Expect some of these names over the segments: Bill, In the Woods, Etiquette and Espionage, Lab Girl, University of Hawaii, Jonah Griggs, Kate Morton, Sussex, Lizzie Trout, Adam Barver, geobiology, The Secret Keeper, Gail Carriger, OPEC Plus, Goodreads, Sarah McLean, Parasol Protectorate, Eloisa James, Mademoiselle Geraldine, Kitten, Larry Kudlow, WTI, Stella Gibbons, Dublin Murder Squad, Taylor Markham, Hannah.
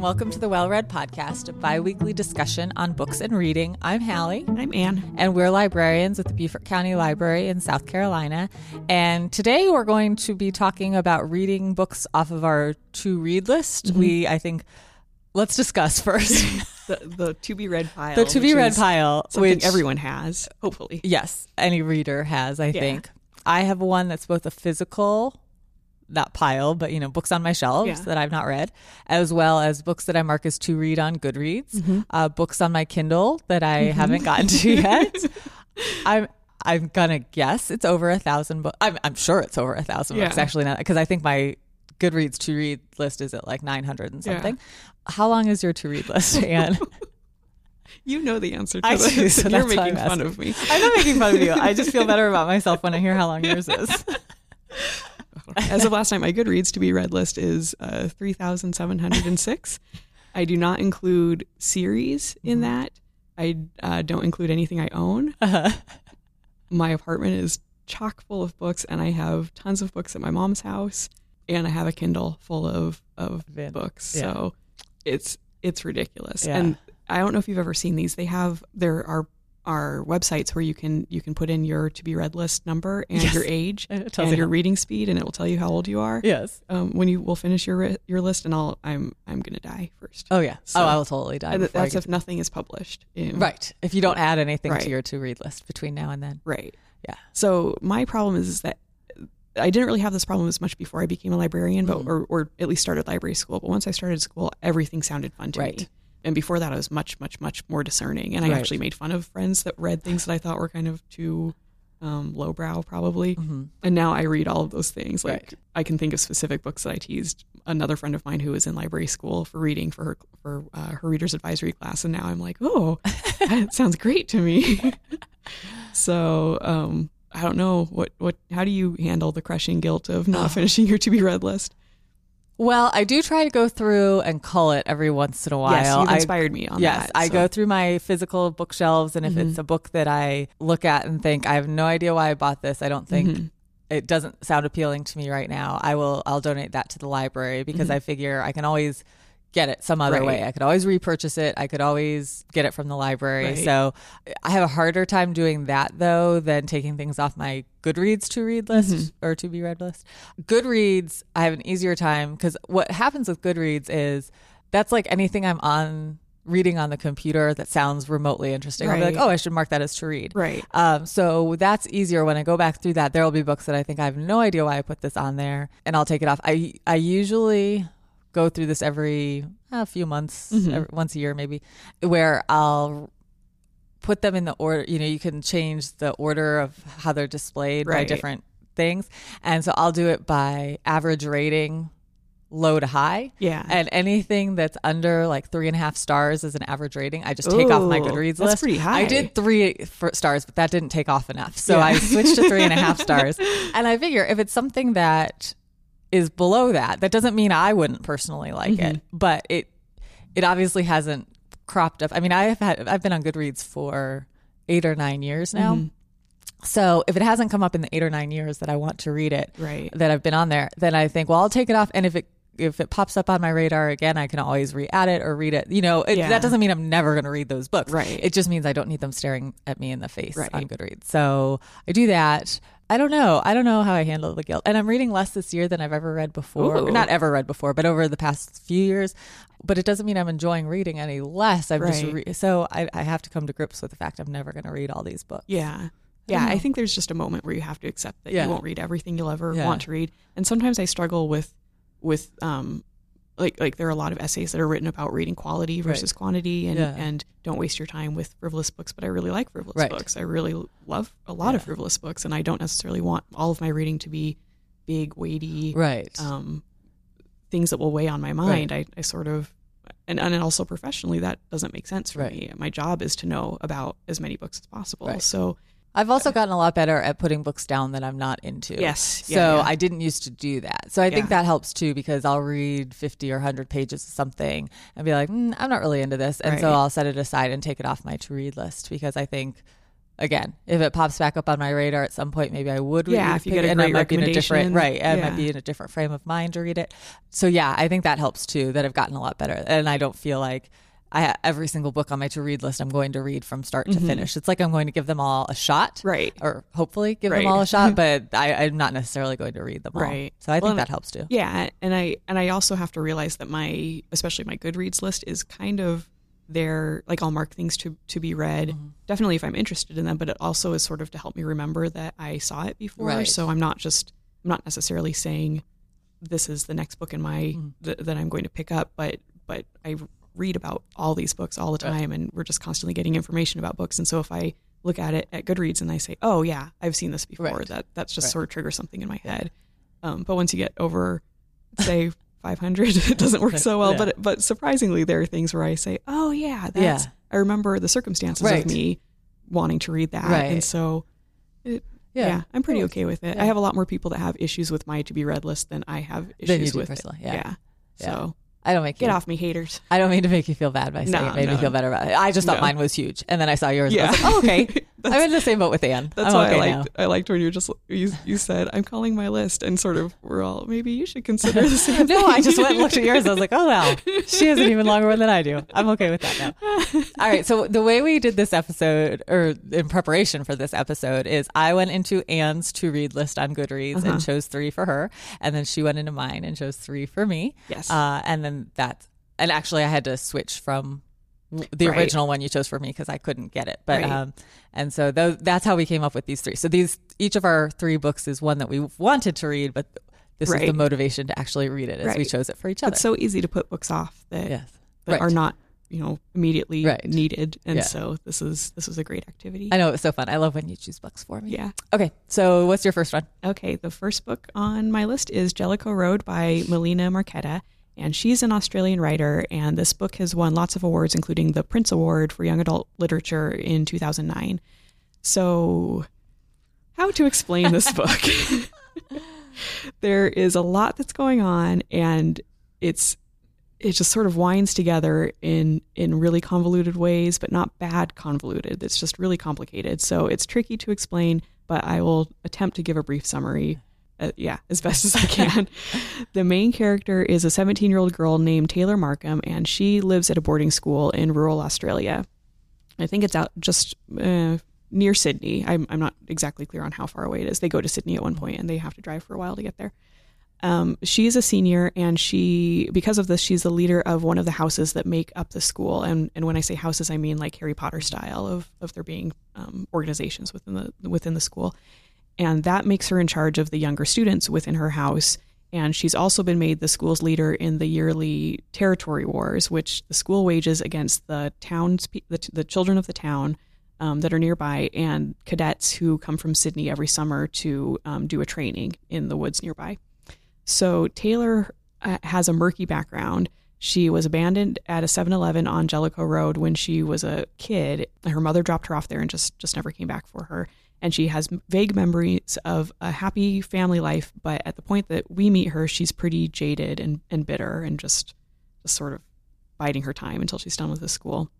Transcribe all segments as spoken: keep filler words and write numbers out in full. and welcome to the Well Read Podcast, a bi-weekly discussion on books and reading. I'm Hallie. I'm Ann. And we're librarians at the Beaufort County Library in South Carolina. And today we're going to be talking about reading books off of our to-read list. Mm-hmm. We, I think, let's discuss first. The, the to-be-read pile. The to-be-read pile. Something which, everyone has, hopefully. Yes, any reader has, I yeah. think. I have one that's both a physical, not pile, but, you know, books on my shelves yeah. that I've not read, as well as books that I mark as to-read on Goodreads, mm-hmm. uh, books on my Kindle that I mm-hmm. haven't gotten to yet. I'm I'm going to guess it's over a thousand books. I'm, I'm sure it's over a thousand yeah. books, actually, not because I think my Goodreads to-read list is at like nine hundred and something. Yeah. How long is your to-read list, Anne? You know the answer to I this. Do, so you're making fun of me. I'm not making fun of you. I just feel better about myself when I hear how long yours is. As of last night, my Goodreads to be read list is uh, three thousand seven hundred six. I do not include series in that. I uh, don't include anything I own. Uh-huh. My apartment is chock full of books, and I have tons of books at my mom's house. And I have a Kindle full of, of books. Yeah. So it's it's ridiculous. Yeah. And I don't know if you've ever seen these. They have, there are are websites where you can you can put in your to be read list number and yes. your age and you your how. reading speed, and it will tell you how old you are. Yes. Um, when you will finish your your list, and I'll I'm I'm gonna die first. Oh yeah. So, oh, I will totally die. That's if to... nothing is published. In... Right. If you don't add anything right. to your to read list between now and then. Right. Yeah. So my problem is, is that I didn't really have this problem as much before I became a librarian, but mm. or, or at least started library school. But once I started school, everything sounded fun to right. me. And before that, I was much, much, much more discerning. And right. I actually made fun of friends that read things that I thought were kind of too um, lowbrow, probably. Mm-hmm. And now I read all of those things. Like right. I can think of specific books that I teased another friend of mine who was in library school for reading for her for uh, her reader's advisory class. And now I'm like, oh, that sounds great to me. So, um I don't know what, what how do you handle the crushing guilt of not oh. finishing your to be read list? Well, I do try to go through and cull it every once in a while. Yes, you've inspired I, me on yes, that. Yes, I so. go through my physical bookshelves, and if mm-hmm. it's a book that I look at and think, I have no idea why I bought this, I don't think mm-hmm. it doesn't sound appealing to me right now, I will I'll donate that to the library because mm-hmm. I figure I can always get it some other right. way. I could always repurchase it. I could always get it from the library. Right. So I have a harder time doing that, though, than taking things off my Goodreads to read list mm-hmm. or to be read list. Goodreads, I have an easier time because what happens with Goodreads is that's like anything I'm on reading on the computer that sounds remotely interesting. Right. I'll be like, oh, I should mark that as to read. Right. Um, so that's easier. When I go back through that, there will be books that I think I have no idea why I put this on there, and I'll take it off. I, I usually... go through this every uh, few months, mm-hmm. every, once a year maybe, where I'll put them in the order. You know, you can change the order of how they're displayed right. by different things. And so I'll do it by average rating, low to high. Yeah. And anything that's under like three and a half stars as an average rating, I just Ooh, take off my Goodreads that's list. That's pretty high. I did three for stars, but that didn't take off enough. So yeah. I switched to three and a half stars. And I figure if it's something that... is below that. That doesn't mean I wouldn't personally like mm-hmm. it, but it it obviously hasn't cropped up. I mean, I've had I've been on Goodreads for eight or nine years now. Mm-hmm. So if it hasn't come up in the eight or nine years that I want to read it, right. that I've been on there, then I think, well, I'll take it off. And if it if it pops up on my radar again, I can always re-add it or read it. You know, it, yeah. that doesn't mean I'm never going to read those books. Right. It just means I don't need them staring at me in the face right. on Goodreads. So I do that. I don't know. I don't know how I handle the guilt. And I'm reading less this year than I've ever read before. Ooh. Not ever read before, but over the past few years. But it doesn't mean I'm enjoying reading any less. I'm right. just re- So I, I have to come to grips with the fact I'm never going to read all these books. Yeah. Yeah. I, I think there's just a moment where you have to accept that yeah. you won't read everything you'll ever yeah. want to read. And sometimes I struggle with, with um, like, like there are a lot of essays that are written about reading quality versus right. quantity and, yeah. and don't waste your time with frivolous books. But I really like frivolous right. books. I really love a lot yeah. of frivolous books, and I don't necessarily want all of my reading to be big, weighty right. um, things that will weigh on my mind. Right. I, I sort of, and, and also professionally, that doesn't make sense for right. me. My job is to know about as many books as possible. Right. So I've also gotten a lot better at putting books down that I'm not into. Yes. So yeah, yeah. I didn't used to do that. So I yeah. think that helps too, because I'll read fifty or one hundred pages of something and be like, mm, I'm not really into this. And right. so I'll set it aside and take it off my to-read list, because I think again, if it pops back up on my radar at some point, maybe I would read yeah, it. If you get a and great I might be in a different right, yeah. I might be in a different frame of mind to read it. So yeah, I think that helps too, that I've gotten a lot better. And I don't feel like I have every single book on my to-read list I'm going to read from start to mm-hmm. finish. It's like I'm going to give them all a shot. Right. Or hopefully give right. them all a shot, but I, I'm not necessarily going to read them right. all. Right. So I well, think that helps too. Yeah. And I and I also have to realize that my, especially my Goodreads list is kind of there, like I'll mark things to, to be read, mm-hmm. definitely if I'm interested in them, but it also is sort of to help me remember that I saw it before. Right. So I'm not just, I'm not necessarily saying this is the next book in my, mm-hmm. th- that I'm going to pick up, but but I read about all these books all the time, and we're just constantly getting information about books. And so if I look at it at Goodreads and I say, oh yeah, I've seen this before, right. that that's just right. sort of triggers something in my head. Um, but once you get over, say, five hundred, it doesn't work so well. Yeah. But but surprisingly, there are things where I say, oh yeah, that's, yeah. I remember the circumstances right. of me wanting to read that. Right. And so it, yeah. yeah, I'm pretty okay with it. Yeah. I have a lot more people that have issues with my to-be-read list than I have issues with it. Yeah. Yeah. yeah. So. I don't make Get you, off me, haters. I don't mean to make you feel bad by saying no, it made no. me feel better about it. I just thought no. mine was huge. And then I saw yours. Yeah. And I was like, oh, okay. I'm in the same boat with Anne. That's I'm why okay I liked now. I liked when you just you, you said, I'm calling my list, and sort of we're all, maybe you should consider the same No, thing. I just went and looked at yours. I was like, oh, well, she has an even longer one than I do. I'm okay with that now. All right. So the way we did this episode, or in preparation for this episode, is I went into Anne's to-read list on Goodreads uh-huh. and chose three for her. And then she went into mine and chose three for me. Yes. Uh, and then that, and actually I had to switch from the right. original one you chose for me because I couldn't get it. But right. um, and so th- that's how we came up with these three. So these each of our three books is one that we wanted to read, but this right. is the motivation to actually read it as right. we chose it for each other. It's so easy to put books off that yes. that right. are not, you know, immediately right. needed. And yeah. so this is this was a great activity. I know, it was so fun. I love when you choose books for me. Yeah. Okay. So what's your first one? Okay. The first book on my list is Jellicoe Road by Melina Marchetta. And she's an Australian writer, and this book has won lots of awards, including the Prince Award for Young Adult Literature in two thousand nine. So, how to explain this book? There is a lot that's going on, and it's it just sort of winds together in in really convoluted ways, but not bad convoluted. It's just really complicated. So it's tricky to explain, but I will attempt to give a brief summary. Uh, yeah, as best as I can. The main character is a seventeen-year-old girl named Taylor Markham, and she lives at a boarding school in rural Australia. I think it's out just uh, near Sydney. I'm, I'm not exactly clear on how far away it is. They go to Sydney at one point, and they have to drive for a while to get there. Um, she's a senior, and she, because of this, she's the leader of one of the houses that make up the school. And and when I say houses, I mean like Harry Potter style of of there being um, organizations within the within the school. And that makes her in charge of the younger students within her house. And she's also been made the school's leader in the yearly territory wars, which the school wages against the towns, the, the children of the town um, that are nearby, and cadets who come from Sydney every summer to um, do a training in the woods nearby. So Taylor uh, has a murky background. She was abandoned at a seven eleven on Jellicoe Road when she was a kid. Her mother dropped her off there and just, just never came back for her. And she has vague memories of a happy family life, but at the point that we meet her, she's pretty jaded and, and bitter and just, just sort of biding her time until she's done with the school.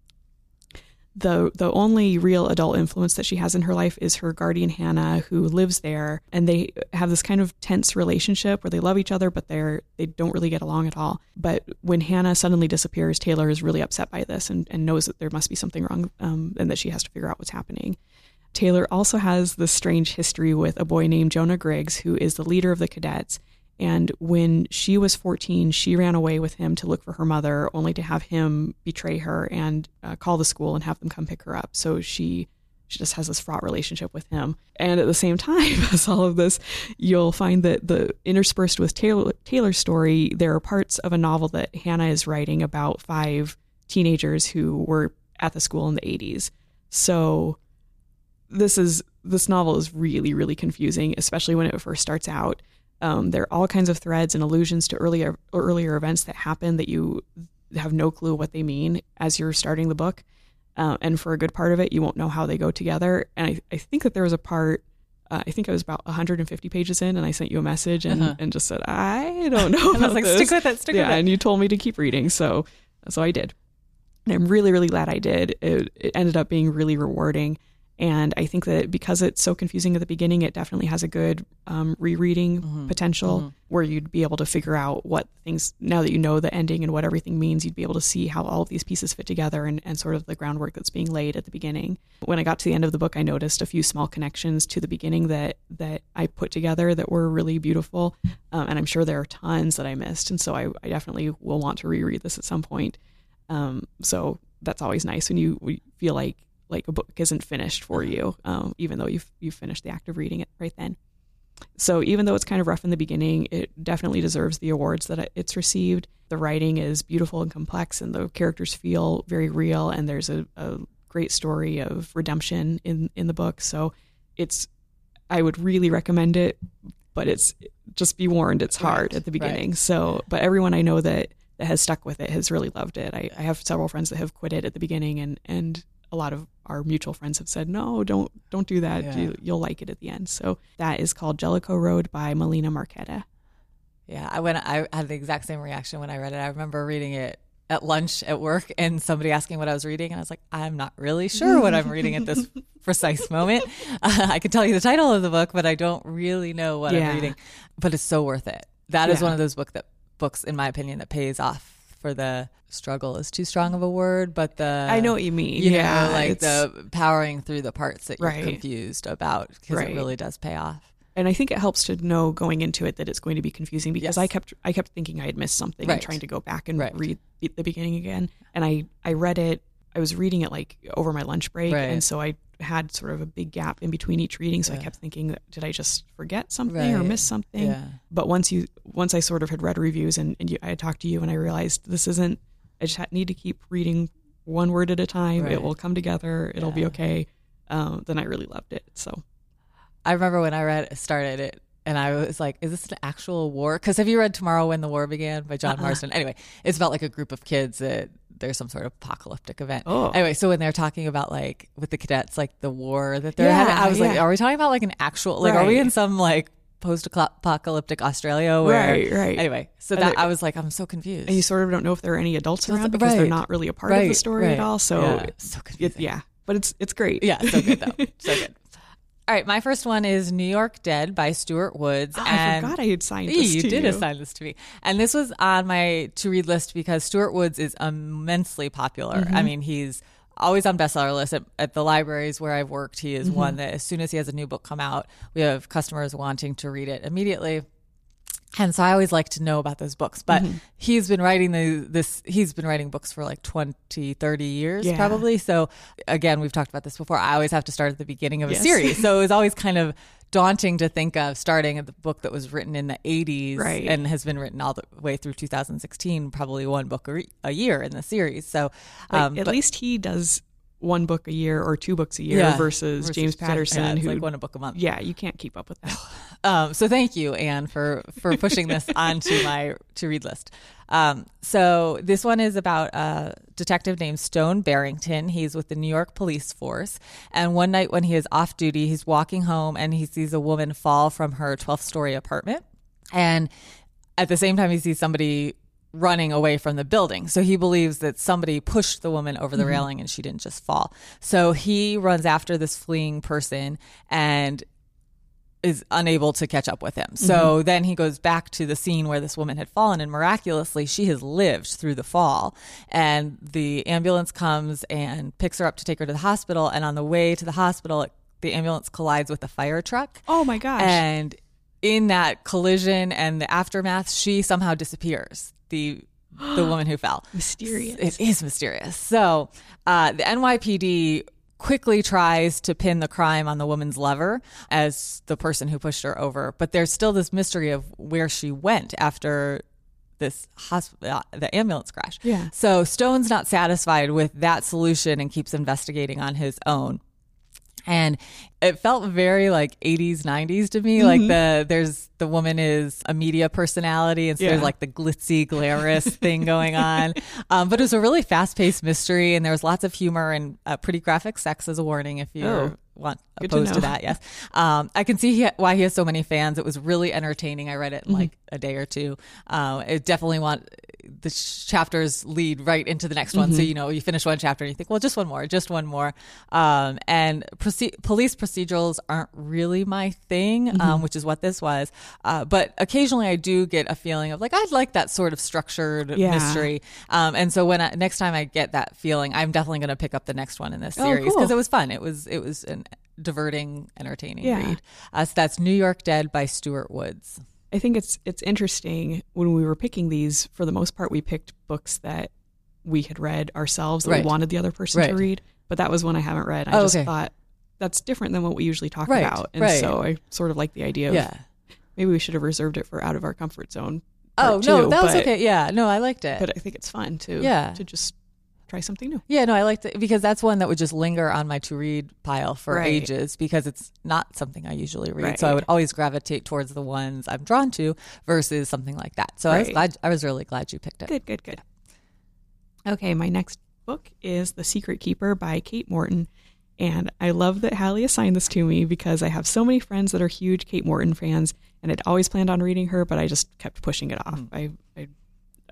The the only real adult influence that she has in her life is her guardian, Hannah, who lives there, and they have this kind of tense relationship where they love each other, but they're they don't really get along at all. But when Hannah suddenly disappears, Taylor is really upset by this and, and knows that there must be something wrong um, and that she has to figure out what's happening. Taylor also has this strange history with a boy named Jonah Griggs, who is the leader of the cadets. And when she was fourteen, she ran away with him to look for her mother, only to have him betray her and uh, call the school and have them come pick her up. So she she just has this fraught relationship with him. And at the same time as all of this, you'll find that the interspersed with Taylor, Taylor's story, there are parts of a novel that Hannah is writing about five teenagers who were at the school in the eighties. So... This is this novel is really, really confusing, especially when it first starts out. Um, there are all kinds of threads and allusions to earlier earlier events that happen that you have no clue what they mean as you're starting the book. Uh, and for a good part of it, you won't know how they go together. And I, I think that there was a part, uh, I think I was about one hundred fifty pages in, and I sent you a message and, uh-huh. and just said, I don't know. And I was like, this. stick with it, stick yeah, with it. Yeah, and you told me to keep reading, so so I did. And I'm really, really glad I did. It, it ended up being really rewarding. And I think that because it's so confusing at the beginning, it definitely has a good um, rereading mm-hmm. potential mm-hmm. where you'd be able to figure out what things, now that you know the ending and what everything means, you'd be able to see how all of these pieces fit together and, and sort of the groundwork that's being laid at the beginning. When I got to the end of the book, I noticed a few small connections to the beginning that, that I put together that were really beautiful. Um, and I'm sure there are tons that I missed. And so I, I definitely will want to reread this at some point. Um, so that's always nice when you, when you feel like, like a book isn't finished for you, um, even though you've, you've finished the act of reading it right then. So even though it's kind of rough in the beginning, it definitely deserves the awards that it's received. The writing is beautiful and complex, and the characters feel very real, and there's a, a great story of redemption in, in the book. So it's, I would really recommend it, but it's, just be warned, it's hard right, at the beginning. Right. So, but everyone I know that, that has stuck with it has really loved it. I, I have several friends that have quit it at the beginning, and, and a lot of our mutual friends have said, no, don't don't do that. Yeah. You, you'll like it at the end. So that is called Jellicoe Road by Melina Marchetta. Yeah, I went. I had the exact same reaction when I read it. I remember reading it at lunch at work and somebody asking what I was reading. And I was like, I'm not really sure what I'm reading at this precise moment. Uh, I could tell you the title of the book, but I don't really know what yeah. I'm reading. But it's so worth it. That yeah. is one of those book that, books, in my opinion, that pays off for the struggle is too strong of a word, but the I know what you mean. You yeah, know, like the powering through the parts that you're right. confused about, because right. it really does pay off. And I think it helps to know going into it that it's going to be confusing, because yes. I kept I kept thinking I had missed something right. and trying to go back and right. read the beginning again. And I I read it. I was reading it like over my lunch break, right. and so I had sort of a big gap in between each reading. So yeah. I kept thinking, did I just forget something right. or miss something? Yeah. But once you, once I sort of had read reviews and, and you, I had talked to you, and I realized this isn't, I just need to keep reading one word at a time. Right. It will come together. It'll yeah. be okay. Um, then I really loved it. So I remember when I read, started it, and I was like, is this an actual war? Because have you read Tomorrow When the War Began by John uh-uh. Marston? Anyway, it's about like a group of kids that there's some sort of apocalyptic event. Oh. Anyway, so when they're talking about like with the cadets, like the war that they're yeah, having, I was yeah. like, are we talking about like an actual, like right. are we in some like post-apocalyptic Australia? Where, right, right. Anyway, so that I was like, I'm so confused. And you sort of don't know if there are any adults so around, because right. they're not really a part right. of the story right. at all. So, yeah. so confusing. It, yeah, but it's it's great. Yeah, so good though. so good. All right, my first one is New York Dead by Stuart Woods. Oh, and I forgot I had signed this you to you. You did assign this to me. And this was on my to-read list because Stuart Woods is immensely popular. Mm-hmm. I mean, he's always on bestseller lists. At, at the libraries where I've worked, he is mm-hmm. one that as soon as he has a new book come out, we have customers wanting to read it immediately. And so I always like to know about those books, but mm-hmm. he's been writing the, this, he's been writing books for like twenty, thirty years yeah. probably. So again, we've talked about this before. I always have to start at the beginning of yes. a series. So it was always kind of daunting to think of starting at the book that was written in the eighties right. and has been written all the way through two thousand sixteen, probably one book a, re- a year in the series. So um, like, at but, least he does one book a year or two books a year yeah, versus, versus James Patterson, yeah, who like one a book a month. Yeah, you can't keep up with that. um, so thank you, Anne, for for pushing this onto my to-read list. Um, so this one is about a detective named Stone Barrington. He's with the New York police force. And one night when he is off duty, he's walking home and he sees a woman fall from her twelfth story apartment. And at the same time, he sees somebody running away from the building. So he believes that somebody pushed the woman over the mm-hmm. railing and she didn't just fall. So he runs after this fleeing person and is unable to catch up with him. So mm-hmm. then he goes back to the scene where this woman had fallen, and miraculously she has lived through the fall. And the ambulance comes and picks her up to take her to the hospital. And on the way to the hospital, the ambulance collides with a fire truck. Oh my gosh. And in that collision and the aftermath, she somehow disappears. The the woman who fell. Mysterious. It is mysterious. So uh, the N Y P D quickly tries to pin the crime on the woman's lover as the person who pushed her over. But there's still this mystery of where she went after this hospital, the ambulance crash. Yeah. So Stone's not satisfied with that solution and keeps investigating on his own. And it felt very like eighties, nineties to me. Mm-hmm. Like the there's the woman is a media personality, and so yeah. there's like the glitzy, glamorous thing going on. Um, but it was a really fast-paced mystery, and there was lots of humor and uh, pretty graphic sex as a warning if you oh, want opposed to, to that. Yes, um, I can see he, why he has so many fans. It was really entertaining. I read it in mm-hmm. like a day or two. Uh, it definitely want the chapters lead right into the next one. Mm-hmm. So, you know, you finish one chapter and you think, well, just one more, just one more. Um, and proce- police procedurals aren't really my thing, mm-hmm. um, which is what this was. Uh, but occasionally I do get a feeling of like, I'd like that sort of structured yeah. mystery. Um, and so when I, next time I get that feeling, I'm definitely going to pick up the next one in this series because oh, cool. it was fun. It was, it was an diverting, entertaining yeah. read. Uh, so that's New York Dead by Stuart Woods. I think it's it's interesting when we were picking these, for the most part, we picked books that we had read ourselves that right. we wanted the other person right. to read. But that was one I haven't read. I oh, just okay. thought that's different than what we usually talk right. about. And right. so I sort of like the idea of yeah. maybe we should have reserved it for out of our comfort zone. Oh, no, two, that was but, okay. Yeah, no, I liked it. But I think it's fun to, yeah. to just try something new. Yeah, no, I liked it because that's one that would just linger on my to read pile for right. ages because it's not something I usually read. Right. So I would always gravitate towards the ones I'm drawn to versus something like that. So right. I was glad, I was really glad you picked it. Good, good, good. Yeah. Okay, my next book is The Secret Keeper by Kate Morton. And I love that Hallie assigned this to me because I have so many friends that are huge Kate Morton fans and I'd always planned on reading her, but I just kept pushing it off. Mm. I, I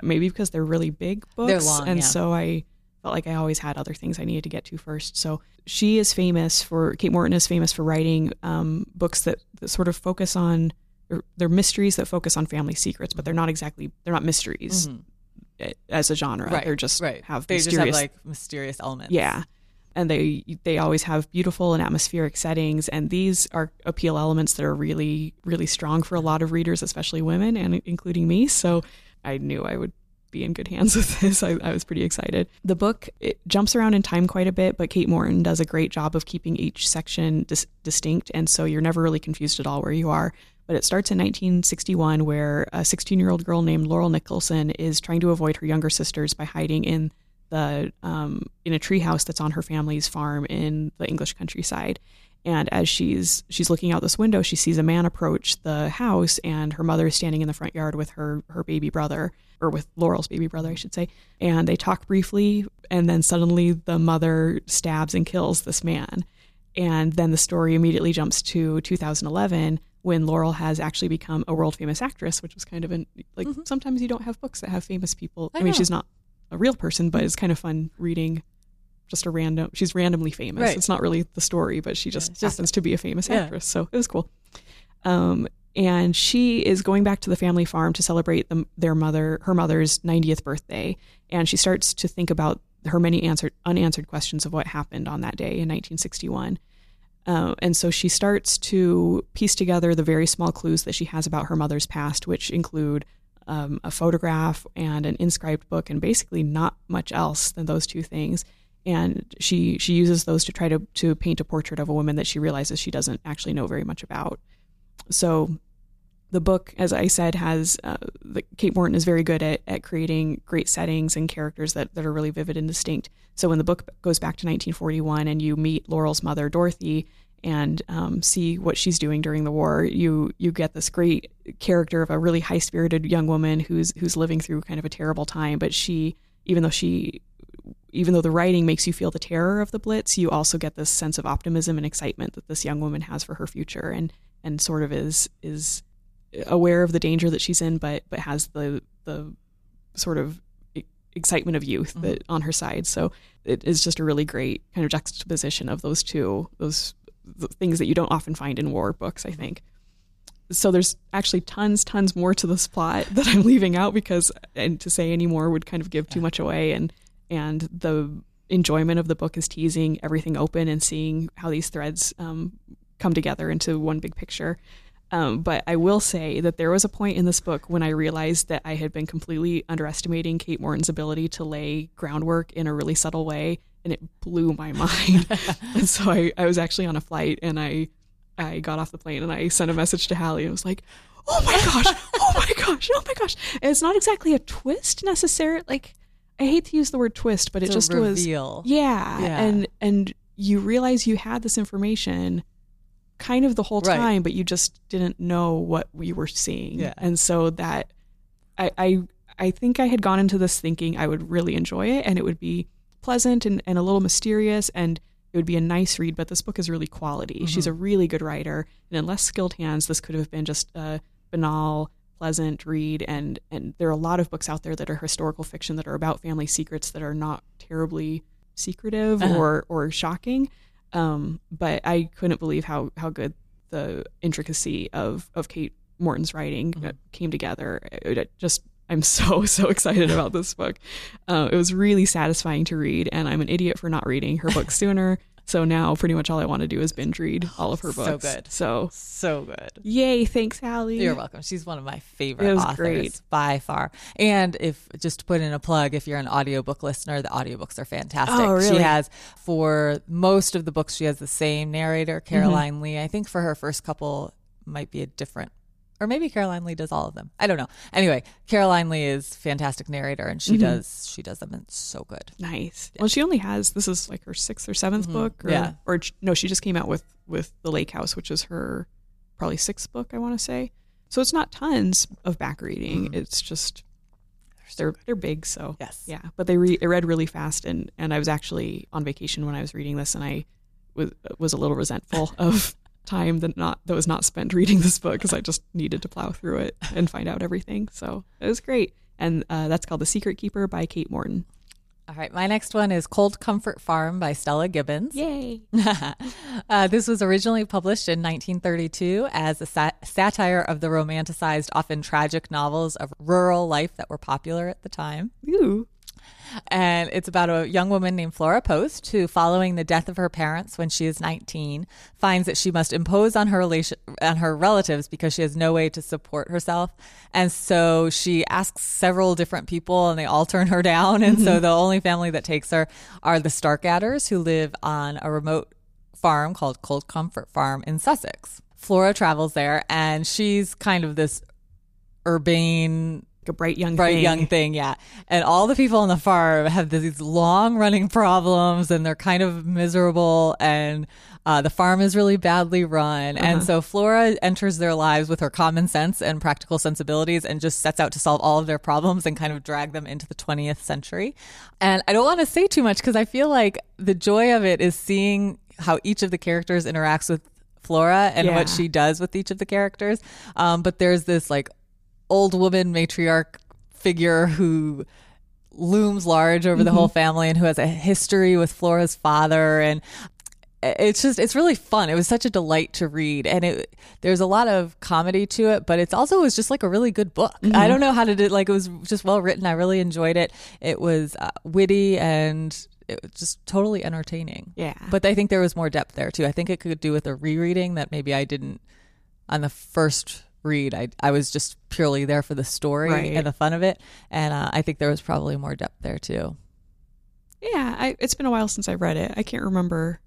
maybe because they're really big books. They're long, and yeah. so I felt like I always had other things I needed to get to first. So she is famous for, Kate Morton is famous for writing um, books that, that sort of focus on, they're mysteries that focus on family secrets, but they're not exactly, they're not mysteries mm-hmm. as a genre. Right. They're just right. have they mysterious. They just have like mysterious elements. Yeah. And they they always have beautiful and atmospheric settings. And these are appeal elements that are really, really strong for a lot of readers, especially women and including me. So I knew I would be in good hands with this. I, I was pretty excited. The book, it jumps around in time quite a bit, but Kate Morton does a great job of keeping each section dis- distinct. And so you're never really confused at all where you are. But it starts in nineteen sixty-one, where a sixteen-year-old girl named Laurel Nicholson is trying to avoid her younger sisters by hiding in the um, in a treehouse that's on her family's farm in the English countryside. And as she's she's looking out this window, she sees a man approach the house, and her mother is standing in the front yard with her her baby brother, or with Laurel's baby brother, I should say. And they talk briefly, and then suddenly the mother stabs and kills this man. And then the story immediately jumps to two thousand eleven, when Laurel has actually become a world famous actress, which was kind of an, like mm-hmm. sometimes you don't have books that have famous people. I, I mean, know. She's not a real person, but it's kind of fun reading just a random, she's randomly famous. Right. It's not really the story, but she just, yeah, just happens to be a famous yeah. actress. So it was cool. Um, and she is going back to the family farm to celebrate the, their mother, her mother's ninetieth birthday. And she starts to think about her many answered, unanswered questions of what happened on that day in nineteen sixty-one. Uh, and so she starts to piece together the very small clues that she has about her mother's past, which include um, a photograph and an inscribed book, and basically not much else than those two things. And she she uses those to try to, to paint a portrait of a woman that she realizes she doesn't actually know very much about. So the book, as I said, has uh, the, Kate Morton is very good at, at creating great settings and characters that, that are really vivid and distinct. So when the book goes back to nineteen forty-one and you meet Laurel's mother, Dorothy, and um, see what she's doing during the war, you you get this great character of a really high-spirited young woman who's who's living through kind of a terrible time. But she, even though she... even though the writing makes you feel the terror of the Blitz, you also get this sense of optimism and excitement that this young woman has for her future, and, and sort of is is aware of the danger that she's in, but but has the the sort of excitement of youth mm-hmm. that on her side. So it is just a really great kind of juxtaposition of those two, those things that you don't often find in war books, I think. So there's actually tons, tons more to this plot that I'm leaving out because, and to say any more would kind of give too much away, and And the enjoyment of the book is teasing everything open and seeing how these threads um, come together into one big picture. Um, but I will say that there was a point in this book when I realized that I had been completely underestimating Kate Morton's ability to lay groundwork in a really subtle way, and it blew my mind. And so I, I was actually on a flight, and I I got off the plane, and I sent a message to Hallie, and I was like, oh my gosh, oh my gosh, oh my gosh. And it's not exactly a twist necessarily, like... I hate to use the word twist, but it just reveal. was, yeah, yeah. And, and you realize you had this information kind of the whole time, right. but you just didn't know what we were seeing. Yeah. And so that I, I, I think I had gone into this thinking I would really enjoy it, and it would be pleasant and, and a little mysterious, and it would be a nice read, but this book is really quality. Mm-hmm. She's a really good writer, and in less skilled hands, this could have been just a banal pleasant read, and and there are a lot of books out there that are historical fiction that are about family secrets that are not terribly secretive uh-huh. or or shocking. Um, but I couldn't believe how how good the intricacy of of Kate Morton's writing mm-hmm. came together. It, it just I'm so so excited about this book. Uh, it was really satisfying to read, and I'm an idiot for not reading her books sooner. So now pretty much all I want to do is binge read all of her books. So good. So so good. Yay. Thanks, Hallie. You're welcome. She's one of my favorite authors great. by far. And if just to put in a plug, if you're an audiobook listener, the audiobooks are fantastic. Oh, really? She has for most of the books, she has the same narrator, Caroline mm-hmm. Lee. I think for her first couple might be a different Or maybe Caroline Lee does all of them. I don't know. Anyway, Caroline Lee is fantastic narrator, and she mm-hmm. does she does them, and it's so good. Nice. Yeah. Well, she only has, this is like her sixth or seventh mm-hmm. book. Or, yeah. Or no, she just came out with, with The Lake House, which is her probably sixth book, I want to say. So it's not tons of back reading. Mm-hmm. It's just, they're they're big, so. Yes. Yeah, but they re- I read really fast, and, and I was actually on vacation when I was reading this, and I was, was a little resentful of time that not that was not spent reading this book, because I just needed to plow through it and find out everything. So it was great. And uh, that's called The Secret Keeper by Kate Morton. All right. My next one is Cold Comfort Farm by Stella Gibbons. Yay. uh, this was originally published in nineteen thirty-two as a sat- satire of the romanticized, often tragic novels of rural life that were popular at the time. Ooh. And it's about a young woman named Flora Post who, following the death of her parents when she is nineteen, finds that she must impose on her relation on her relatives because she has no way to support herself. And so she asks several different people, and they all turn her down. And mm-hmm. so the only family that takes her are the Starkadders, who live on a remote farm called Cold Comfort Farm in Sussex. Flora travels there, and she's kind of this urbane, a bright young bright thing. young thing yeah and all the people on the farm have these long running problems, and they're kind of miserable, and uh, the farm is really badly run uh-huh. and so Flora enters their lives with her common sense and practical sensibilities, and just sets out to solve all of their problems and kind of drag them into the twentieth century. And I don't want to say too much, because I feel like the joy of it is seeing how each of the characters interacts with Flora and yeah. what she does with each of the characters, um, but there's this like old woman matriarch figure who looms large over the mm-hmm. whole family, and who has a history with Flora's father. And it's just, it's really fun. It was such a delight to read. And it, there's a lot of comedy to it, but it's also, it was just like a really good book. Mm-hmm. I don't know how to do it. Like, it was just well written. I really enjoyed it. It was uh, witty and it was just totally entertaining. Yeah. But I think there was more depth there too. I think it could do with a rereading that maybe I didn't on the first read. I I was just purely there for the story right. and the fun of it, and uh, I think there was probably more depth there too. Yeah, I, it's been a while since I read it. I can't remember.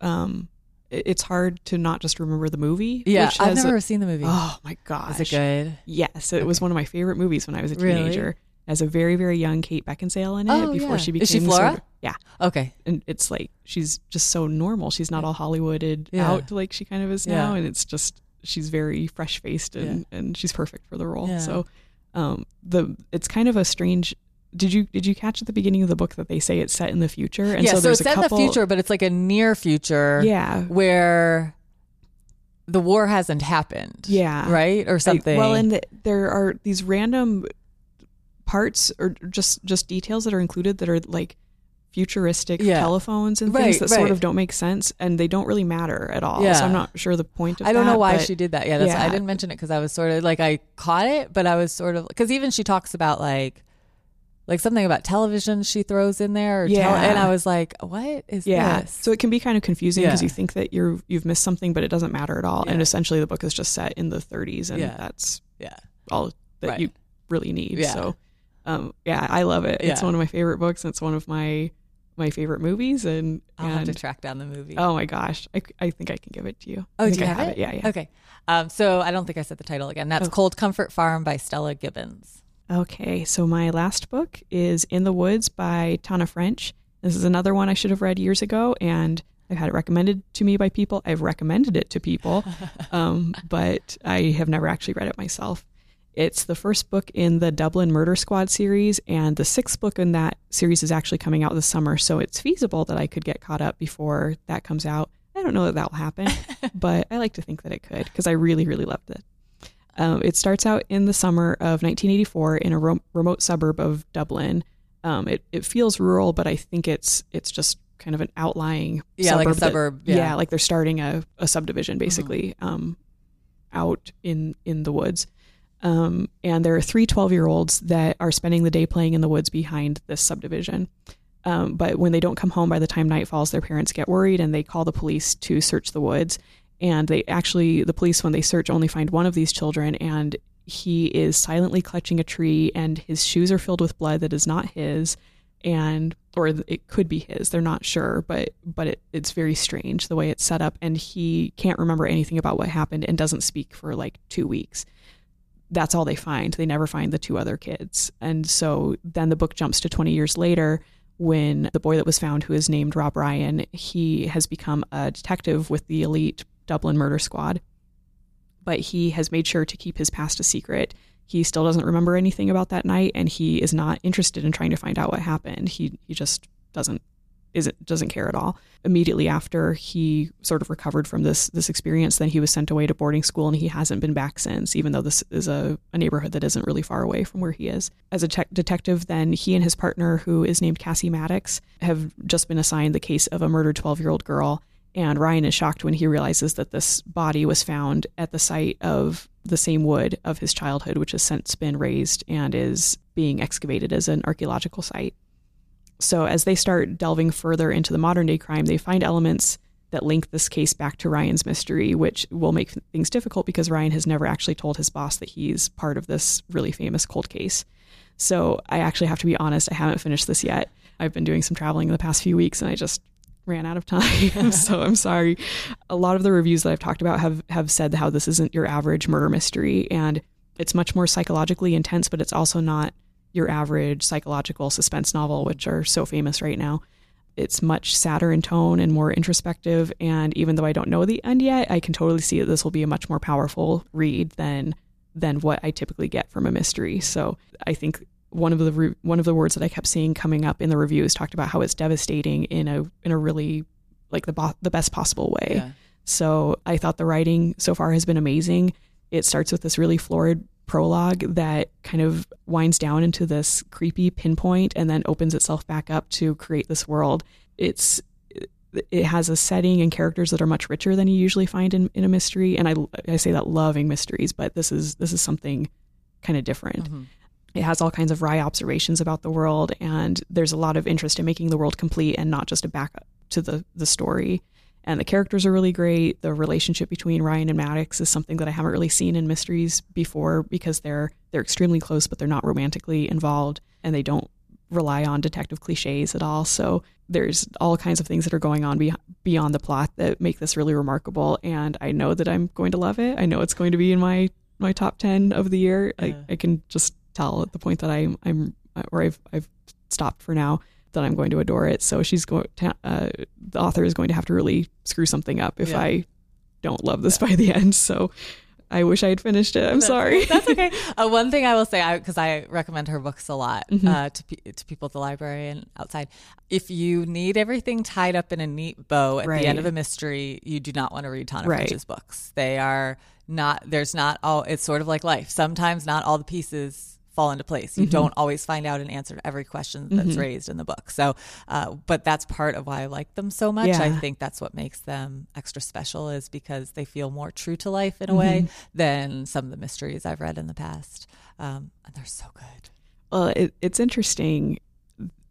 Um, it, it's hard to not just remember the movie. Yeah, which I've never a, seen the movie. Oh my gosh, is it good? Yes, it okay. was one of my favorite movies when I was a teenager. Really? As a very very young Kate Beckinsale in it oh, before yeah. she became. Is she Flora? Sort of, yeah. Okay. And it's like she's just so normal. She's not all Hollywooded yeah. out like she kind of is yeah. now, and it's just. She's very fresh-faced and, yeah. and she's perfect for the role. Yeah. So um, the it's kind of a strange... Did you did you catch at the beginning of the book that they say it's set in the future? And yeah, so, so there's it's a set couple... in the future, but it's like a near future yeah. where the war hasn't happened. Yeah. Right? Or something. I, well, and the, there are these random parts or just, just details that are included that are like futuristic yeah. telephones and things right, that right. sort of don't make sense, and they don't really matter at all. Yeah. So I'm not sure the point of that. I don't that, know why but, she did that. Yeah, that's, yeah. I didn't mention it because I was sort of like, I caught it, but I was sort of, because even she talks about like, like something about television she throws in there. Or yeah. tele- and I was like, what is yeah. this? So it can be kind of confusing because yeah. you think that you're, you've missed something, but it doesn't matter at all. Yeah. And essentially the book is just set in the thirties, and yeah. that's yeah. all that right. you really need. Yeah. So um, yeah, I love it. Yeah. It's one of my favorite books, and it's one of my my favorite movies, and I'll and, have to track down the movie. Oh my gosh, I, I think I can give it to you. Oh, I do you I have, have it? it? Yeah, yeah. Okay, um, so I don't think I said the title again. That's oh. Cold Comfort Farm by Stella Gibbons. Okay, so my last book is In the Woods by Tana French. This is another one I should have read years ago, and I've had it recommended to me by people. I've recommended it to people, um, but I have never actually read it myself. It's the first book in the Dublin Murder Squad series, and the sixth book in that series is actually coming out this summer, so it's feasible that I could get caught up before that comes out. I don't know that that will happen, but I like to think that it could, because I really, really loved it. Um, it starts out in the summer of nineteen eighty-four in a ro- remote suburb of Dublin. Um, it, it feels rural, but I think it's it's just kind of an outlying yeah, suburb. Yeah, like a that, suburb. Yeah. yeah, like they're starting a, a subdivision, basically, mm-hmm. um, out in, in the woods. Um, and there are three twelve-year-olds that are spending the day playing in the woods behind this subdivision. Um, but when they don't come home by the time night falls, their parents get worried and they call the police to search the woods. And they actually, the police, when they search, only find one of these children, and he is silently clutching a tree, and his shoes are filled with blood that is not his, and or it could be his. They're not sure, but but it, it's very strange the way it's set up, and he can't remember anything about what happened and doesn't speak for like two weeks. That's all they find. They never find the two other kids. And so then the book jumps to twenty years later, when the boy that was found, who is named Rob Ryan, he has become a detective with the elite Dublin Murder Squad, but he has made sure to keep his past a secret. He still doesn't remember anything about that night, and he is not interested in trying to find out what happened. He he just doesn't isn't doesn't care at all. Immediately after he sort of recovered from this this experience, then he was sent away to boarding school, and he hasn't been back since, even though this is a, a neighborhood that isn't really far away from where he is. As a te- detective, then he and his partner, who is named Cassie Maddox, have just been assigned the case of a murdered twelve-year-old girl. And Ryan is shocked when he realizes that this body was found at the site of the same wood of his childhood, which has since been razed and is being excavated as an archaeological site. So as they start delving further into the modern day crime, they find elements that link this case back to Ryan's mystery, which will make things difficult because Ryan has never actually told his boss that he's part of this really famous cold case. So I actually have to be honest, I haven't finished this yet. I've been doing some traveling in the past few weeks, and I just ran out of time, so I'm sorry. A lot of the reviews that I've talked about have, have said how this isn't your average murder mystery, and it's much more psychologically intense, but it's also not your average psychological suspense novel, which are so famous right now. It's much sadder in tone and more introspective, and even though I don't know the end yet, I can totally see that this will be a much more powerful read than than what I typically get from a mystery. So I think One of the re- one of the words that I kept seeing coming up in the reviews talked about how it's devastating in a in a really like the bo- the best possible way. Yeah. So I thought the writing so far has been amazing. It starts with this really florid prologue that kind of winds down into this creepy pinpoint and then opens itself back up to create this world. It's it has a setting and characters that are much richer than you usually find in, in a mystery. And I I say that loving mysteries, but this is this is something kind of different. Mm-hmm. It has all kinds of wry observations about the world, and there's a lot of interest in making the world complete and not just a backup to the, the story. And the characters are really great. The relationship between Ryan and Maddox is something that I haven't really seen in mysteries before because they're they're extremely close, but they're not romantically involved, and they don't rely on detective cliches at all. So there's all kinds of things that are going on be- beyond the plot that make this really remarkable, and I know that I'm going to love it. I know it's going to be in my, my top ten of the year. Yeah. I, I can just tell at the point that I'm, I'm, or I've, I've stopped for now, that I'm going to adore it. So she's going to, uh, the author is going to have to really screw something up if yeah. I don't love this yeah. by the end. So I wish I had finished it. I'm that's, sorry. That's okay. Uh, one thing I will say, I, cause I recommend her books a lot, mm-hmm. uh, to, to people at the library and outside. If you need everything tied up in a neat bow at right. the end of a mystery, you do not want to read Tana right. French's books. They are not, there's not all, it's sort of like life. Sometimes not all the pieces fall into place. You mm-hmm. don't always find out an answer to every question that's mm-hmm. raised in the book. So, uh, but that's part of why I like them so much. Yeah. I think that's what makes them extra special is because they feel more true to life in a mm-hmm. way than some of the mysteries I've read in the past. Um, and they're so good. Well, it, it's interesting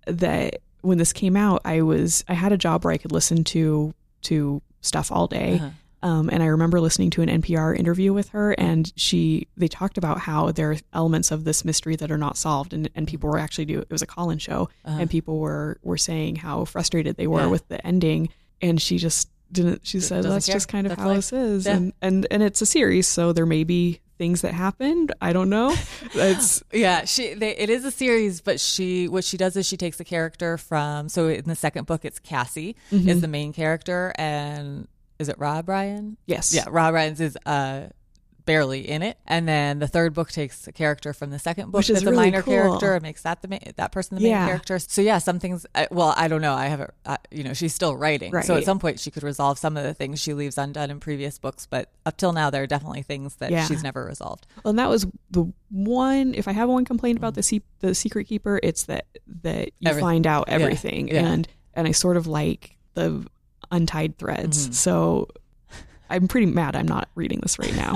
that when this came out, I was, I had a job where I could listen to, to stuff all day. Uh-huh. Um, and I remember listening to an N P R interview with her, and she they talked about how there are elements of this mystery that are not solved. And, and people were actually do it was a call-in show, uh-huh. and people were were saying how frustrated they were yeah. with the ending. And she just didn't. She said that's care. just kind of that's how life. this is, yeah. and, and and it's a series, so there may be things that happened. I don't know. It's yeah. She they, it is a series, but she what she does is she takes a character from. So in the second book, it's Cassie mm-hmm. is the main character, and. Is it Rob Ryan? Yes. Yeah, Rob Ryan's is uh, barely in it. And then the third book takes a character from the second book, which is a really minor cool. character, and makes that the ma- that person the yeah. main character. So yeah, some things, well, I don't know, I haven't, I, you know, she's still writing, right. So at some point she could resolve some of the things she leaves undone in previous books, but up till now there are definitely things that yeah. she's never resolved. Well, and that was the one, if I have one complaint about the se- the Secret Keeper, it's that that you everything. find out everything yeah. Yeah. and and I sort of like the untied threads. Mm-hmm. So I'm pretty mad I'm not reading this right now.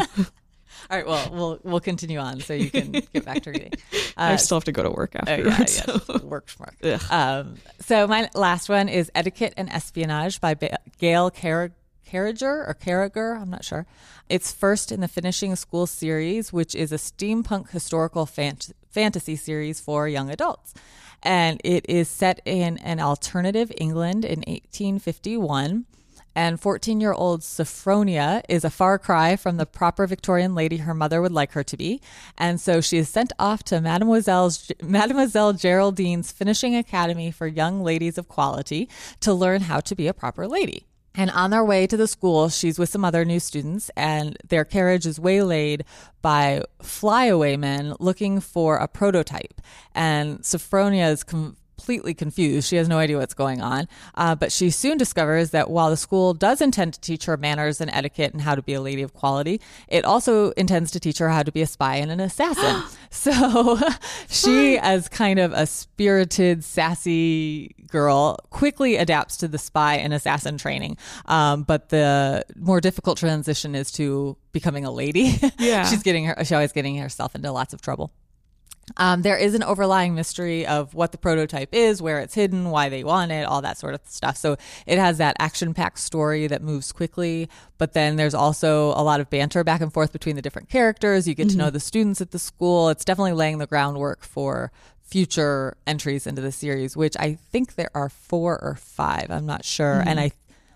All right, well, we'll we'll continue on so you can get back to reading. Uh, I still have to go to work afterwards. Oh, yeah, yeah. So. Work from work. Um, so my last one is Etiquette and Espionage by ba- Gail Carriger. Carriger or Carriger, I'm not sure. It's first in the Finishing School series, which is a steampunk historical fant- fantasy series for young adults. And it is set in an alternative England in eighteen fifty-one. And fourteen-year-old Sophronia is a far cry from the proper Victorian lady her mother would like her to be. And so she is sent off to Mademoiselle's, Mademoiselle Geraldine's Finishing Academy for Young Ladies of Quality to learn how to be a proper lady. And on their way to the school, she's with some other new students, and their carriage is waylaid by flyaway men looking for a prototype. And Sophronia is completely confused. She has no idea what's going on. Uh, but she soon discovers that while the school does intend to teach her manners and etiquette and how to be a lady of quality, it also intends to teach her how to be a spy and an assassin. So she, as kind of a spirited, sassy girl, quickly adapts to the spy and assassin training. Um, but the more difficult transition is to becoming a lady. Yeah. She's getting her, she's always getting herself into lots of trouble. Um, there is an overlying mystery of what the prototype is, where it's hidden, why they want it, all that sort of stuff. So it has that action-packed story that moves quickly, but then there's also a lot of banter back and forth between the different characters. You get mm-hmm. to know the students at the school. It's definitely laying the groundwork for future entries into the series, which I think there are four or five. I'm not sure. Mm-hmm. And I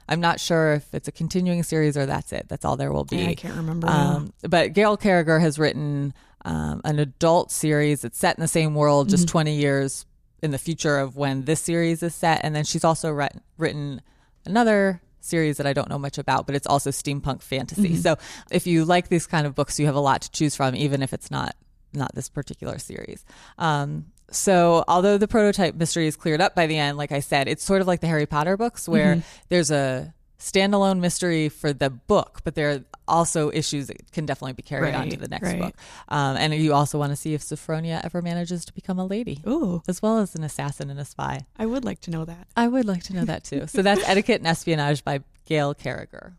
I'm not sure if it's a continuing series or that's it. That's all there will be. Yeah, I can't remember. Um, but Gail Carriger has written um, an adult series that's set in the same world, just mm-hmm. twenty years in the future of when this series is set. And then she's also re- written another series that I don't know much about, but it's also steampunk fantasy. Mm-hmm. So if you like these kind of books, you have a lot to choose from, even if it's not not this particular series. Um So although the prototype mystery is cleared up by the end, like I said, it's sort of like the Harry Potter books where mm-hmm. there's a standalone mystery for the book, but there are also issues that can definitely be carried right, on to the next right. book. Um, and you also want to see if Sophronia ever manages to become a lady, ooh, as well as an assassin and a spy. I would like to know that. I would like to know that too. So that's Etiquette and Espionage by Gail Carriger.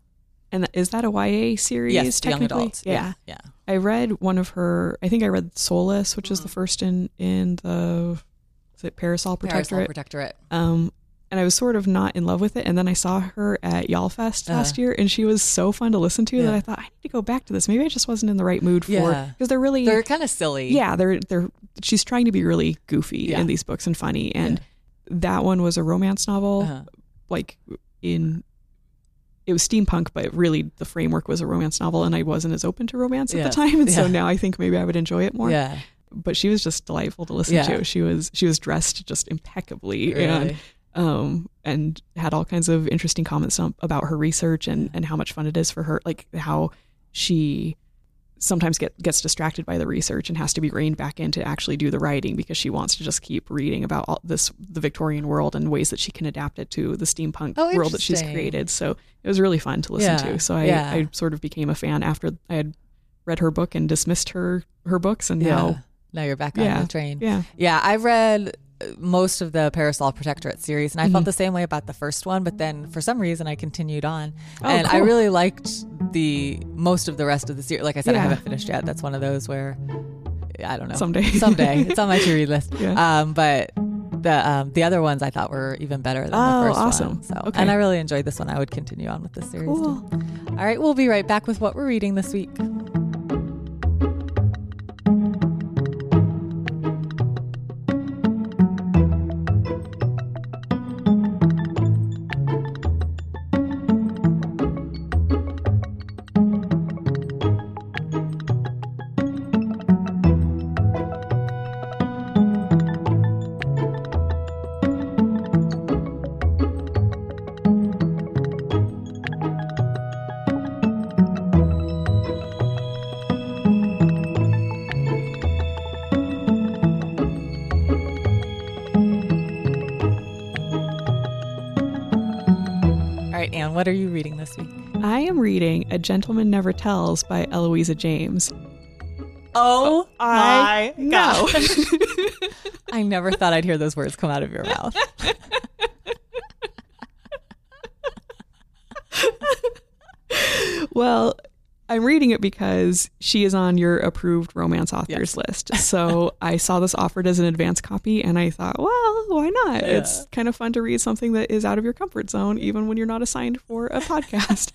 And is that a Y A series? Yes, technically? Young adults. Yeah. yeah, yeah. I read one of her. I think I read Solace, which mm-hmm. is the first in in the is it Parasol Protectorate. Parasol Protectorate. Um, and I was sort of not in love with it, and then I saw her at Y'all Fest uh, last year, and she was so fun to listen to yeah. that I thought I need to go back to this. Maybe I just wasn't in the right mood for because yeah. they're really they're kind of silly. Yeah, they're they're. She's trying to be really goofy yeah. in these books and funny, and yeah. that one was a romance novel, uh-huh. like in. It was steampunk, but really the framework was a romance novel, and I wasn't as open to romance at yes. the time. And yeah. so now I think maybe I would enjoy it more. Yeah. But she was just delightful to listen yeah. to. She was she was dressed just impeccably really? and um and had all kinds of interesting comments on, about her research and, and how much fun it is for her, like how she sometimes get, gets distracted by the research and has to be reined back in to actually do the writing because she wants to just keep reading about all this, the Victorian world and ways that she can adapt it to the steampunk oh, world that she's created. So it was really fun to listen yeah, to. So I, yeah. I sort of became a fan after I had read her book and dismissed her, her books. And yeah. now, now you're back yeah, on the train. Yeah. Yeah. I read most of the Parasol Protectorate series, and I mm-hmm. felt the same way about the first one, but then for some reason I continued on oh, and cool. I really liked the most of the rest of the series. Like I said, yeah. I haven't finished yet. That's one of those where I don't know, someday someday it's on my to read list yeah. um but the um the other ones I thought were even better than oh, the first awesome. one. So okay. and I really enjoyed this one. I would continue on with this series cool. too. All right, we'll be right back with what we're reading this week. Hannah, what are you reading this week? I am reading A Gentleman Never Tells by Eloisa James. Oh, oh my gosh. I never thought I'd hear those words come out of your mouth. Well, I'm reading it because she is on your approved romance authors yes. list. So I saw this offered as an advance copy and I thought, well, why not? Yeah. It's kind of fun to read something that is out of your comfort zone, even when you're not assigned for a podcast.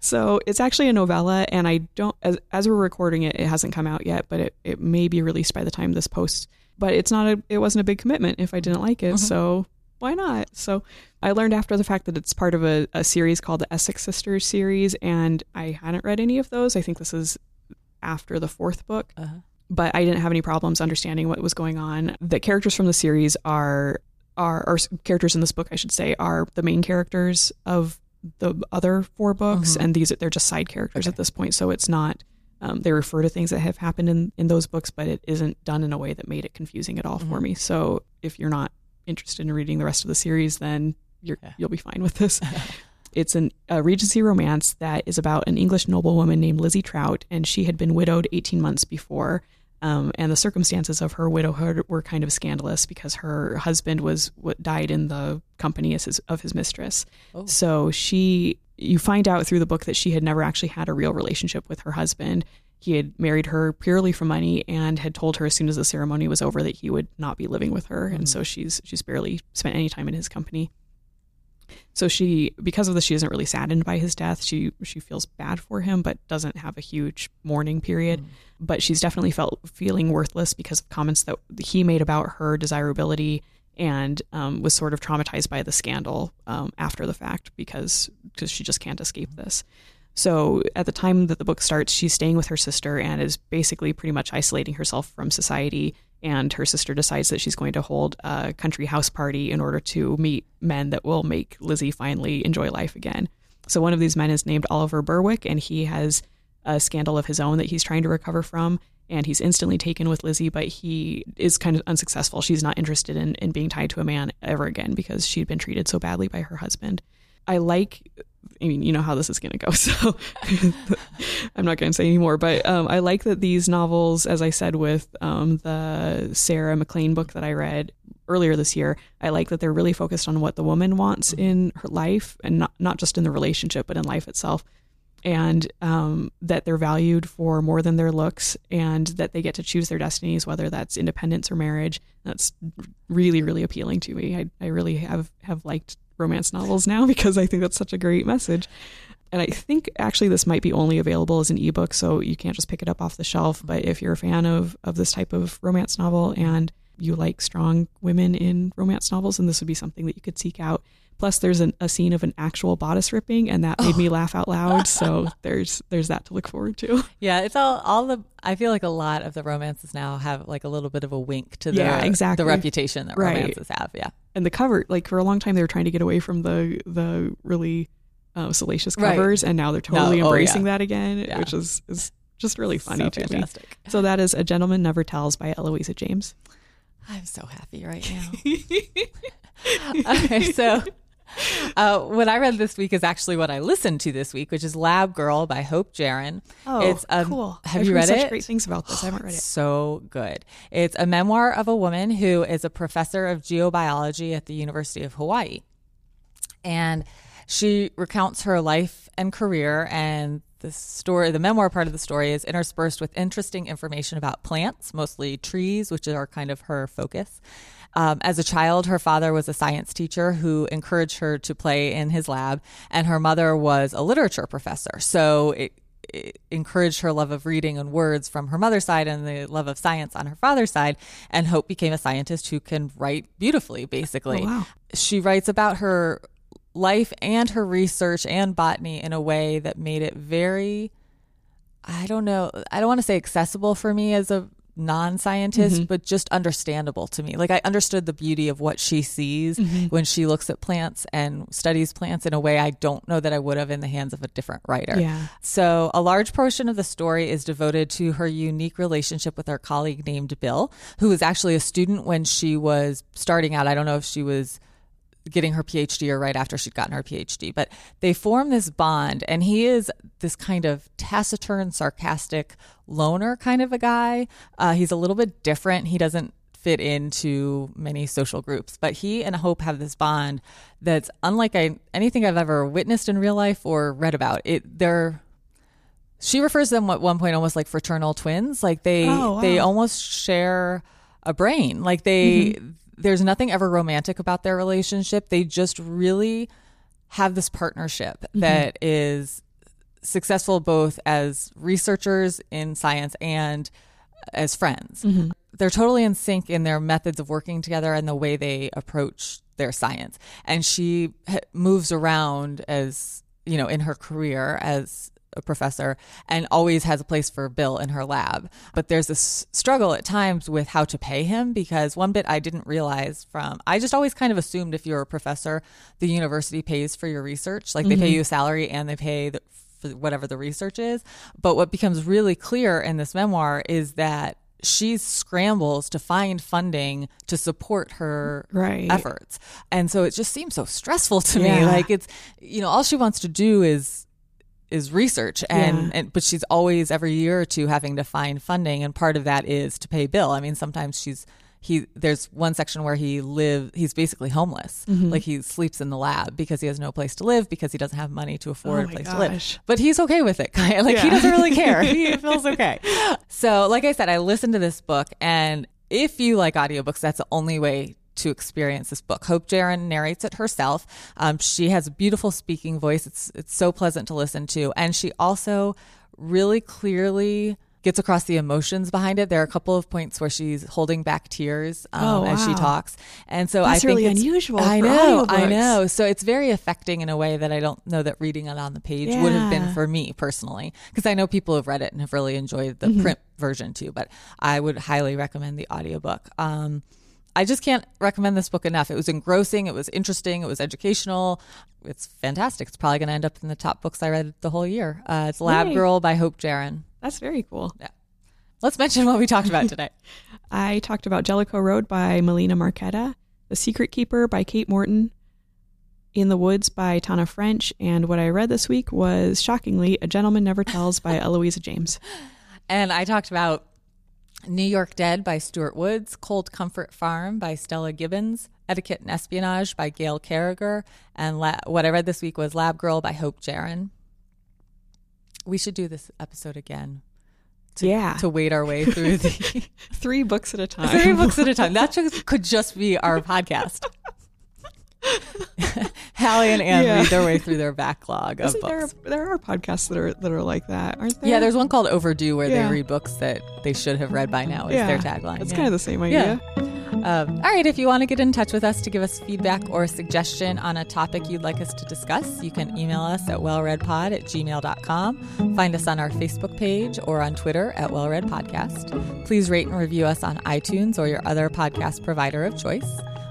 So it's actually a novella, and I don't, as, as we're recording it, it hasn't come out yet, but it, it may be released by the time this posts. But it's not a, it wasn't a big commitment if I didn't like it. Mm-hmm. So why not? So I learned after the fact that it's part of a, a series called the Essex Sisters series, and I hadn't read any of those. I think this is after the fourth book, uh-huh. but I didn't have any problems understanding what was going on. The characters from the series are, are, or characters in this book, I should say, are the main characters of the other four books, mm-hmm. and these they're just side characters okay. at this point. So it's not, um, they refer to things that have happened in, in those books, but it isn't done in a way that made it confusing at all mm-hmm. for me. So if you're not interested in reading the rest of the series, then you're, yeah. you'll be fine with this. It's an, a Regency romance that is about an English noblewoman named Lizzie Trout, and she had been widowed eighteen months before. Um, and the circumstances of her widowhood were kind of scandalous because her husband was what died in the company as his, of his mistress. Oh. So she, you find out through the book that she had never actually had a real relationship with her husband. He had married her purely for money and had told her as soon as the ceremony was over that he would not be living with her. Mm-hmm. And so she's, she's barely spent any time in his company. So she, because of this, she isn't really saddened by his death. She she feels bad for him, but doesn't have a huge mourning period. Mm. But she's definitely felt feeling worthless because of comments that he made about her desirability, and um, was sort of traumatized by the scandal um, after the fact because because she just can't escape this. So at the time that the book starts, she's staying with her sister and is basically pretty much isolating herself from society. And her sister decides that she's going to hold a country house party in order to meet men that will make Lizzie finally enjoy life again. So one of these men is named Oliver Berwick, and he has a scandal of his own that he's trying to recover from. And he's instantly taken with Lizzie, but he is kind of unsuccessful. She's not interested in, in being tied to a man ever again because she'd been treated so badly by her husband. I like... I mean, you know how this is going to go, so I'm not going to say any more. But um, I like that these novels, as I said with um, the Sarah McLean book that I read earlier this year, I like that they're really focused on what the woman wants in her life, and not, not just in the relationship, but in life itself. And um, that they're valued for more than their looks, and that they get to choose their destinies, whether that's independence or marriage. That's really, really appealing to me. I, I really have, have liked romance novels now because I think that's such a great message. And I think actually this might be only available as an ebook, so you can't just pick it up off the shelf. But if you're a fan of of this type of romance novel and you like strong women in romance novels, then this would be something that you could seek out. Plus there's an, a scene of an actual bodice ripping, and that made oh. me laugh out loud. So there's there's that to look forward to. Yeah, it's all all the I feel like a lot of the romances now have like a little bit of a wink to the yeah, exactly. the reputation that right. romances have. Yeah. And the cover, like for a long time they were trying to get away from the the really uh, salacious covers right. and now they're totally no, embracing oh, yeah. that again, yeah. which is, is just really funny so to fantastic. me. So that is A Gentleman Never Tells by Eloisa James. I'm so happy right now. Okay, so Uh, what I read this week is actually what I listened to this week, which is Lab Girl by Hope Jahren. Oh, it's, um, cool. Have I've you read such it? Such great things about this. I haven't read it. So good. It's a memoir of a woman who is a professor of geobiology at the University of Hawaii. And she recounts her life and career, and the story, the memoir part of the story is interspersed with interesting information about plants, mostly trees, which are kind of her focus. Um, as a child, her father was a science teacher who encouraged her to play in his lab, and her mother was a literature professor. So it, it encouraged her love of reading and words from her mother's side and the love of science on her father's side. And Hope became a scientist who can write beautifully, basically. Oh, wow. She writes about her life and her research and botany in a way that made it very, I don't know, I don't want to say accessible for me as a non-scientist, mm-hmm. but just understandable to me. Like I understood the beauty of what she sees mm-hmm. when she looks at plants and studies plants in a way I don't know that I would have in the hands of a different writer. Yeah. So a large portion of the story is devoted to her unique relationship with her colleague named Bill, who was actually a student when she was starting out. I don't know if she was getting her P H D or right after she'd gotten her P H D. But they form this bond, and he is this kind of taciturn, sarcastic loner kind of a guy. Uh, he's a little bit different. He doesn't fit into many social groups, but he and Hope have this bond that's unlike I, anything I've ever witnessed in real life or read about. It, they're, she refers to them at one point almost like fraternal twins. Like they, oh, wow. they almost share a brain. Like they, mm-hmm. There's nothing ever romantic about their relationship. They just really have this partnership mm-hmm. that is successful both as researchers in science and as friends. Mm-hmm. They're totally in sync in their methods of working together and the way they approach their science. And she moves around as, you know, in her career as a professor and always has a place for Bill in her lab. But there's this struggle at times with how to pay him, because one bit I didn't realize from, I just always kind of assumed if you're a professor, the university pays for your research. Like they mm-hmm. pay you a salary and they pay the, for whatever the research is. But what becomes really clear in this memoir is that she scrambles to find funding to support her right. efforts. And so it just seems so stressful to yeah. me. Like it's, you know, all she wants to do is is research and, yeah. and but she's always every year or two having to find funding, and part of that is to pay Bill. I mean, sometimes she's he there's one section where he live he's basically homeless. Mm-hmm. Like he sleeps in the lab because he has no place to live because he doesn't have money to afford oh a place gosh. to live. But he's okay with it. Like yeah. he doesn't really care. He feels okay. So like I said, I listened to this book, and if you like audiobooks, that's the only way to experience this book. Hope Jahren narrates it herself. Um, she has a beautiful speaking voice. It's it's so pleasant to listen to. And she also really clearly gets across the emotions behind it. There are a couple of points where she's holding back tears um, oh, wow. as she talks. And so That's I think really it's unusual. I know, audiobooks. I know. So it's very affecting in a way that I don't know that reading it on the page yeah. would have been for me personally, because I know people have read it and have really enjoyed the mm-hmm. print version too, but I would highly recommend the audiobook. Um, I just can't recommend this book enough. It was engrossing. It was interesting. It was educational. It's fantastic. It's probably going to end up in the top books I read the whole year. Uh, it's Lab Yay. Girl by Hope Jahren. That's very cool. Yeah. Let's mention what we talked about today. I talked about Jellicoe Road by Melina Marchetta, The Secret Keeper by Kate Morton, In the Woods by Tana French, and what I read this week was, shockingly, A Gentleman Never Tells by Eloisa James. And I talked about New York Dead by Stuart Woods, Cold Comfort Farm by Stella Gibbons, Etiquette and Espionage by Gail Carriger, and La- what I read this week was Lab Girl by Hope Jahren. We should do this episode again to, yeah. to wade our way through the... Three books at a time. Three books at a time. That just, could just be our podcast. Hallie and Anne yeah. read their way through their backlog of Isn't books. There, there are podcasts that are that are like that, aren't there? Yeah, there's one called Overdue where yeah. they read books that they should have read by now is yeah. their tagline. It's yeah. kind of the same idea. Yeah. Um, all right, if you want to get in touch with us to give us feedback or a suggestion on a topic you'd like us to discuss, you can email us at wellreadpod at gmail dot com. Find us on our Facebook page or on Twitter at wellreadpodcast. Please rate and review us on iTunes or your other podcast provider of choice.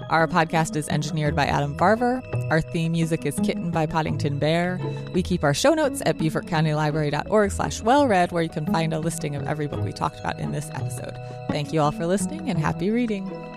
Our podcast is engineered by Adam Barver. Our theme music is Kitten by Poddington Bear. We keep our show notes at beaufort county library dot org slash wellread, where you can find a listing of every book we talked about in this episode. Thank you all for listening, and happy reading.